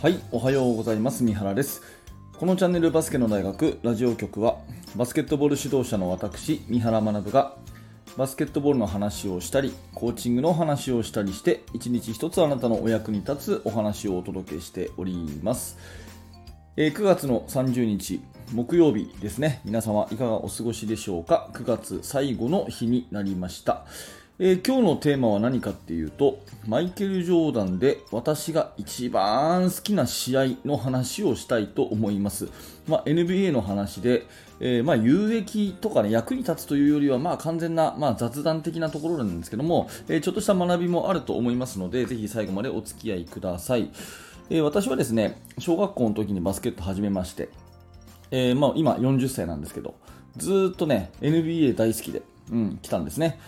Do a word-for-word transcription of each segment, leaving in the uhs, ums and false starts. はい、おはようございます。三原です。このチャンネルバスケの大学ラジオ局は、バスケットボール指導者の私、三原学がバスケットボールの話をしたり、コーチングの話をしたりして、一日一つあなたのお役に立つお話をお届けしております。えー、くがつのさんじゅうにち、木曜日ですね。皆様いかがお過ごしでしょうか。くがつ最後の日になりました。えー、今日のテーマは何かっていうと、マイケル・ジョーダンで私が一番好きな試合の話をしたいと思います。まあ、エヌビーエー の話で、えー、まあ有益とか、ね、役に立つというよりはまあ完全な、まあ、雑談的なところなんですけども、えー、ちょっとした学びもあると思いますので、ぜひ最後までお付き合いください。えー、私はですね、小学校の時にバスケット始めまして、えー、まあ今よんじゅっさいなんですけど、ずっとね エヌビーエー 大好きで、うん、来たんですね。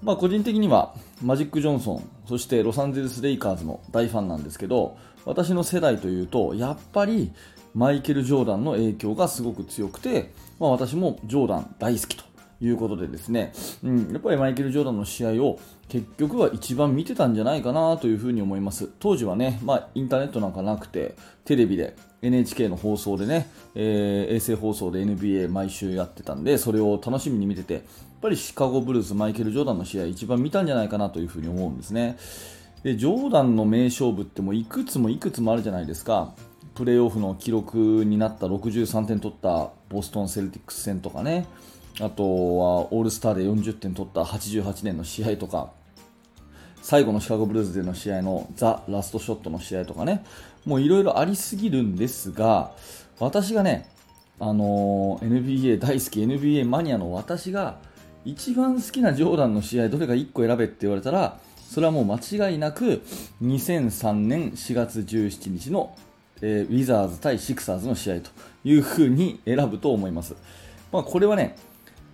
まあ、個人的にはマジック・ジョンソン、そしてロサンゼルス・レイカーズの大ファンなんですけど、私の世代というとやっぱりマイケル・ジョーダンの影響がすごく強くて、まあ、私もジョーダン大好きということでですね、うん、やっぱりマイケル・ジョーダンの試合を結局は一番見てたんじゃないかなというふうに思います。当時はね、まあ、インターネットなんかなくて、テレビで エヌエイチケー の放送でね、えー、衛星放送で エヌビーエー 毎週やってたんで、それを楽しみに見てて、やっぱりシカゴブルース、マイケル・ジョーダンの試合一番見たんじゃないかなというふうに思うんですね。で、ジョーダンの名勝負ってもういくつもいくつもあるじゃないですか。プレーオフの記録になったろくじゅうさんてん取ったボストンセルティックス戦とかね、あとはオールスターでよんじゅってん取ったはちじゅうはちねんの試合とか、最後のシカゴブルーズでの試合のザ・ラストショットの試合とかね、もういろいろありすぎるんですが、私がね、あのー、エヌビーエー 大好き エヌビーエー マニアの私が一番好きなジョーダンの試合どれかいっこ選べって言われたら、それはもう間違いなくにせんさんねんしがつじゅうしちにちの、えー、ウィザーズ対シクサーズの試合というふうに選ぶと思います。まあ、これはね、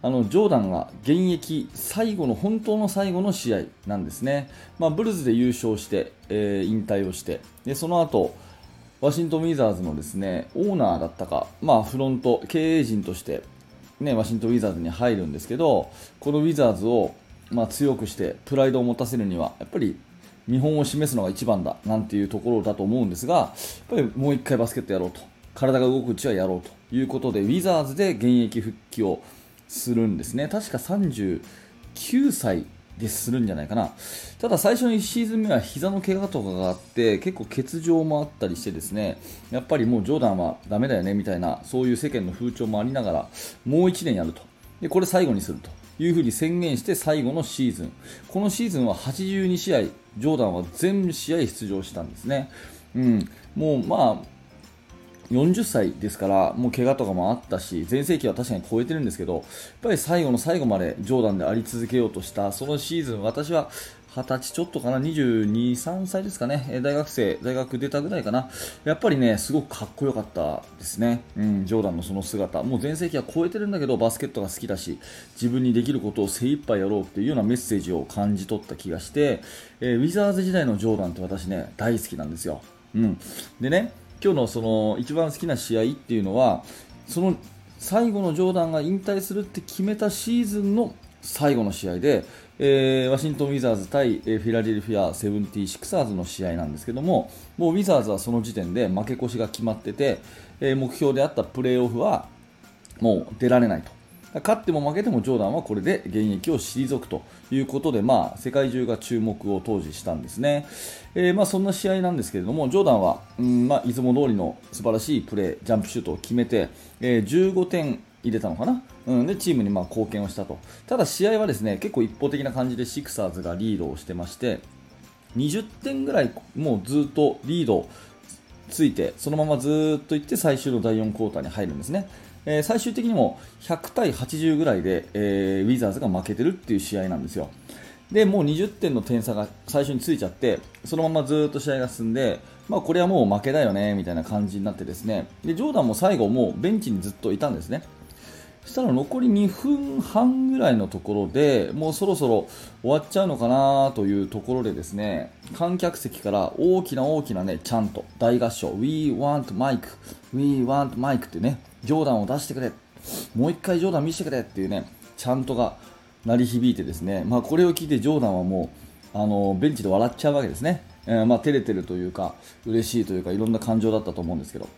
あのジョーダンが現役最後の本当の最後の試合なんですね。まあ、ブルズで優勝して、えー、引退をして、でその後ワシントンウィザーズのですね、オーナーだったか、まあ、フロント経営陣として、ね、ワシントンウィザーズに入るんですけど、このウィザーズを、まあ、強くしてプライドを持たせるにはやっぱり見本を示すのが一番だなんていうところだと思うんですが、やっぱりもう一回バスケットやろうと、体が動くうちはやろうということで、ウィザーズで現役復帰をするんですね。確かさんじゅうきゅうさいでするんじゃないかな。ただ最初のいちシーズン目は膝の怪我とかがあって、結構欠場もあったりしてですね、やっぱりもうジョーダンはダメだよねみたいな、そういう世間の風潮もありながら、もういちねんやると、でこれ最後にするというふうに宣言して、最後のシーズン、このシーズンははちじゅうにしあいジョーダンは全試合出場したんですね。うん、もうまあよんじゅっさいですから、もう怪我とかもあったし、全盛期は確かに超えてるんですけど、やっぱり最後の最後までジョーダンであり続けようとした、そのシーズン、私ははたちちょっとかな、にじゅうに、さんさいですかね、大学生、大学出たぐらいかな、やっぱりね、すごくかっこよかったですね。うん、ジョーダンのその姿、もう全盛期は超えてるんだけど、バスケットが好きだし、自分にできることを精一杯やろうっていうようなメッセージを感じ取った気がして、えー、ウィザーズ時代のジョーダンって私ね、大好きなんですよ。うん、でね、今日のその一番好きな試合っていうのは、その最後のジョーダンが引退するって決めたシーズンの最後の試合で、えー、ワシントンウィザーズ対フィラデルフィアセブンティシクサーズの試合なんですけども、もうウィザーズはその時点で負け越しが決まってて、えー、目標であったプレーオフはもう出られないと、勝っても負けてもジョーダンはこれで現役を退くということで、まあ、世界中が注目を当時したんですね。えー、まあそんな試合なんですけれども、ジョーダンは、うんまあ、いつも通りの素晴らしいプレー、ジャンプシュートを決めて、えー、じゅうごてん入れたのかな、うん、でチームにまあ貢献をしたと。ただ試合はですね、結構一方的な感じでシクサーズがリードをしてまして、にじゅってんぐらいもうずっとリードついて、そのままずっといって最終のだいよんクォーターに入るんですね。えー、最終的にもひゃくたいはちじゅうぐらいで、えー、ウィザーズが負けてるっていう試合なんですよ。でもうにじゅってんの点差が最初についちゃって、そのままずっと試合が進んで、まあ、これはもう負けだよねみたいな感じになってですね、でジョーダンも最後もうベンチにずっといたんですね。そしたら残りにふんはんぐらいのところで、もうそろそろ終わっちゃうのかなというところでですね、観客席から大きな大きなね、ちゃんと大合唱、 We want Mike We want Mike ってね、ジョーダンを出してくれ、もう一回ジョーダン見せてくれっていうね、ちゃんとが鳴り響いてですね、まあ、これを聞いてジョーダンはもうあのベンチで笑っちゃうわけですね。えーまあ、照れてるというか嬉しいというかいろんな感情だったと思うんですけど、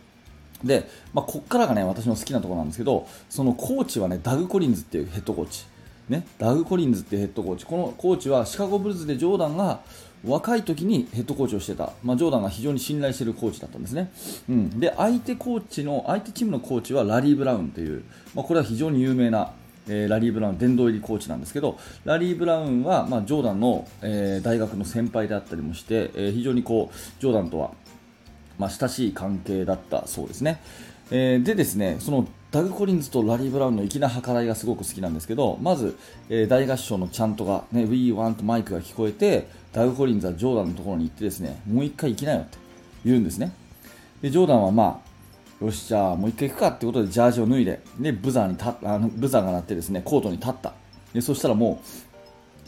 で、まあ、こっからがね私の好きなところなんですけど、そのコーチはねダグ・コリンズっていうヘッドコーチ、ね、ダグ・コリンズっていうヘッドコーチ、このコーチはシカゴブルーズでジョーダンが若い時にヘッドコーチをしてた、まあ、ジョーダンが非常に信頼しているコーチだったんですね、うん、で相手コーチの相手チームのコーチはラリー・ブラウンという、まあ、これは非常に有名なラリー・ブラウン殿堂入りコーチなんですけど、ラリー・ブラウンは、まあ、ジョーダンの、えー、大学の先輩であったりもして、えー、非常にこうジョーダンとは、まあ、親しい関係だったそうですね、えー、でですね、そのダグ・コリンズとラリー・ブラウンの粋な計らいがすごく好きなんですけど、まず、えー、大合唱のチャントが、ね、We want Mike が聞こえて、ダグ・コリンズはジョーダンのところに行ってですね、もう一回行きなよって言うんですね。でジョーダンはまあよしじゃあもう一回行くかってことでジャージを脱いで、でブザーに立あのブザーが鳴ってですねコートに立った。でそしたらも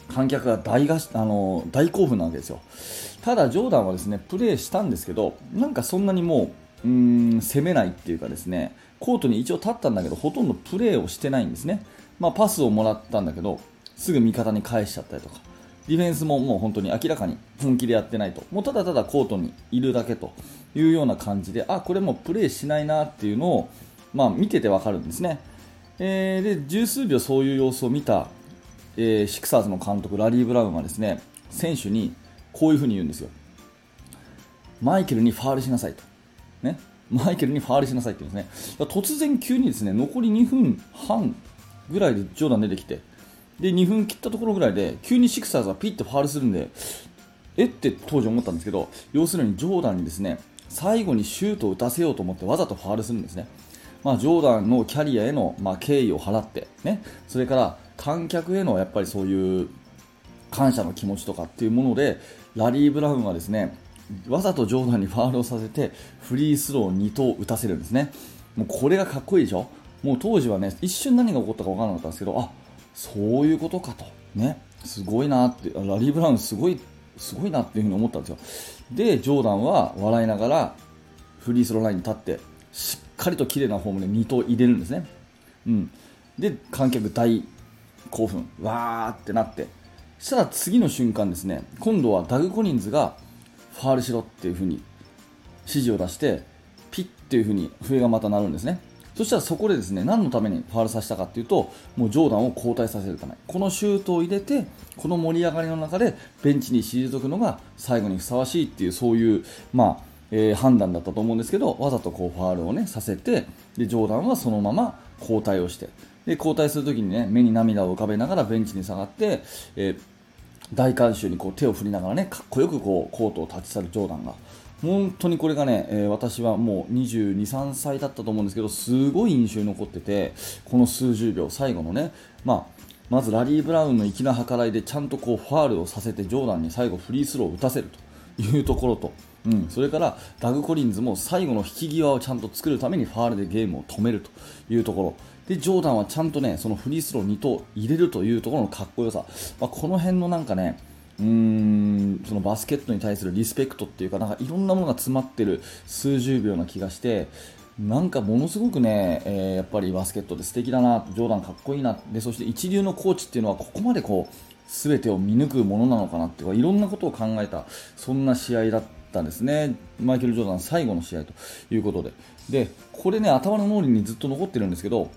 う観客が 大, あの大興奮なわけですよ。ただジョーダンはですねプレーしたんですけど、なんかそんなにもう、うーん攻めないっていうかですね、コートに一応立ったんだけどほとんどプレーをしてないんですね。まあパスをもらったんだけどすぐ味方に返しちゃったりとか、ディフェンスももう本当に明らかに本気でやってないと、もうただただコートにいるだけというような感じで、あこれもうプレーしないなっていうのを、まあ、見ててわかるんですね、えー、で十数秒そういう様子を見た、えー、シクサーズの監督ラリー・ブラウンはですね選手にこういうふうに言うんですよ。マイケルにファールしなさいと、ね、マイケルにファールしなさいって言うんですね。突然急にですね残りにふんはんぐらいでジョーダン出てきて、でにふん切ったところぐらいで急にシクサーズはピッとファールするんで、えって当時思ったんですけど、要するにジョーダンにですね最後にシュートを打たせようと思ってわざとファールするんですね。まあ、ジョーダンのキャリアへの、まあ、敬意を払って、ね、それから観客へのやっぱりそういう感謝の気持ちとかっていうもので、ラリー・ブラウンはですねわざとジョーダンにファールをさせてフリースローにとう打たせるんですね。もうこれがかっこいいでしょ。もう当時はね一瞬何が起こったか分からなかったんですけど、あそういうことかと、ね、すごいなって、ラリー・ブラウンすごいすごいなっていうふうに思ったんですよ。でジョーダンは笑いながらフリースローラインに立ってしっかりと綺麗なフォームでに投入れるんですね、うん、で観客大興奮わーってなって、したら次の瞬間ですね今度はダグ・コリンズがファールしろっていうふうに指示を出してピッっていうふうに笛がまた鳴るんですね。そしたらそこでですね何のためにファールさせたかというと、もうジョーダンを交代させるため、このシュートを入れてこの盛り上がりの中でベンチに退くのが最後にふさわしいっていう、そういう、まあえー、判断だったと思うんですけど、わざとこうファールを、ね、させて、でジョーダンはそのまま交代をして、で交代するときに、ね、目に涙を浮かべながらベンチに下がって、えー、大観衆にこう手を振りながら、ね、かっこよくこうコートを立ち去るジョーダンが、本当にこれがね、えー、私はもうにじゅうに、さんさいだったと思うんですけど、すごい印象に残ってて、この数十秒最後のね、まあ、まずラリー・ブラウンの粋な計らいでちゃんとこうファールをさせてジョーダンに最後フリースローを打たせるというところと、うん、それからダグ・コリンズも最後の引き際をちゃんと作るためにファールでゲームを止めるというところで、ジョーダンはちゃんとねそのフリースローに投入れるというところのかっこよさ、まあ、この辺のなんかねうーんそのバスケットに対するリスペクトっていうか、なんかいろんなものが詰まってる数十秒な気がして、なんかものすごくね、えー、やっぱりバスケットで素敵だな、ジョーダンかっこいいな、でそして一流のコーチっていうのはここまでこう全てを見抜くものなのかなっていうか、いろんなことを考えたそんな試合だったんですね、マイケル・ジョーダン最後の試合ということで、でこれね頭の脳裏にずっと残ってるんですけど、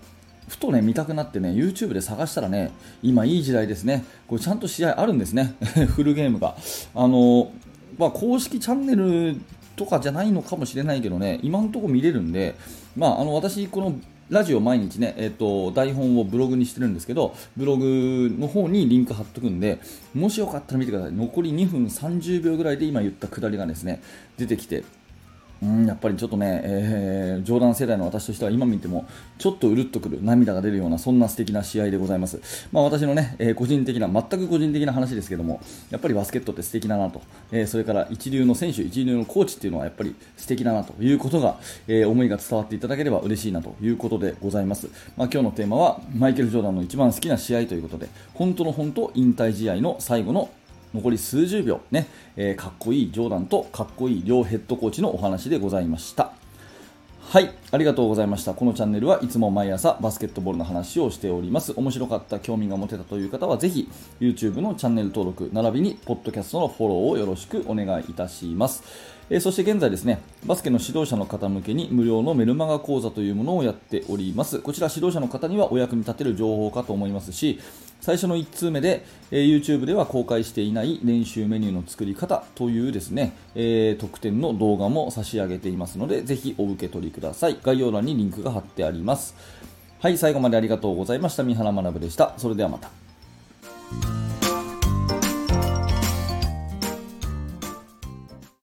ふとね見たくなってね YouTube で探したらね、今いい時代ですね、これちゃんと試合あるんですねフルゲームがあの、まあ、公式チャンネルとかじゃないのかもしれないけどね、今のところ見れるんで、まあ、あの私このラジオ毎日ね、えー、と台本をブログにしてるんですけど、ブログの方にリンク貼っとくんで、もしよかったら見てください。残りにふんさんじゅうびょうぐらいで今言った下りがですね出てきて、うん、やっぱりちょっとね、えー、ジョーダン世代の私としては今見てもちょっとうるっとくる、涙が出るようなそんな素敵な試合でございます。まあ、私のね、えー、個人的な全く個人的な話ですけども、やっぱりバスケットって素敵だなと、えー、それから一流の選手一流のコーチっていうのはやっぱり素敵だなということが、えー、思いが伝わっていただければ嬉しいなということでございます。まあ、今日のテーマはマイケル・ジョーダンの一番好きな試合ということで、本当の本当引退試合の最後の残り数十秒ね、えー、かっこいいジョーダンとかっこいい両ヘッドコーチのお話でございました。はい、ありがとうございました。このチャンネルはいつも毎朝バスケットボールの話をしております。面白かった、興味が持てたという方はぜひ YouTube のチャンネル登録並びにポッドキャストのフォローをよろしくお願いいたします。えー、そして現在ですね、バスケの指導者の方向けに無料のメルマガ講座というものをやっております。こちら指導者の方にはお役に立てる情報かと思いますし、最初のいち通目で、えー、YouTube では公開していない練習メニューの作り方というですね、えー、特典の動画も差し上げていますので、ぜひお受け取りください。概要欄にリンクが貼ってあります。はい、最後までありがとうございました。三原学でした。それではまた。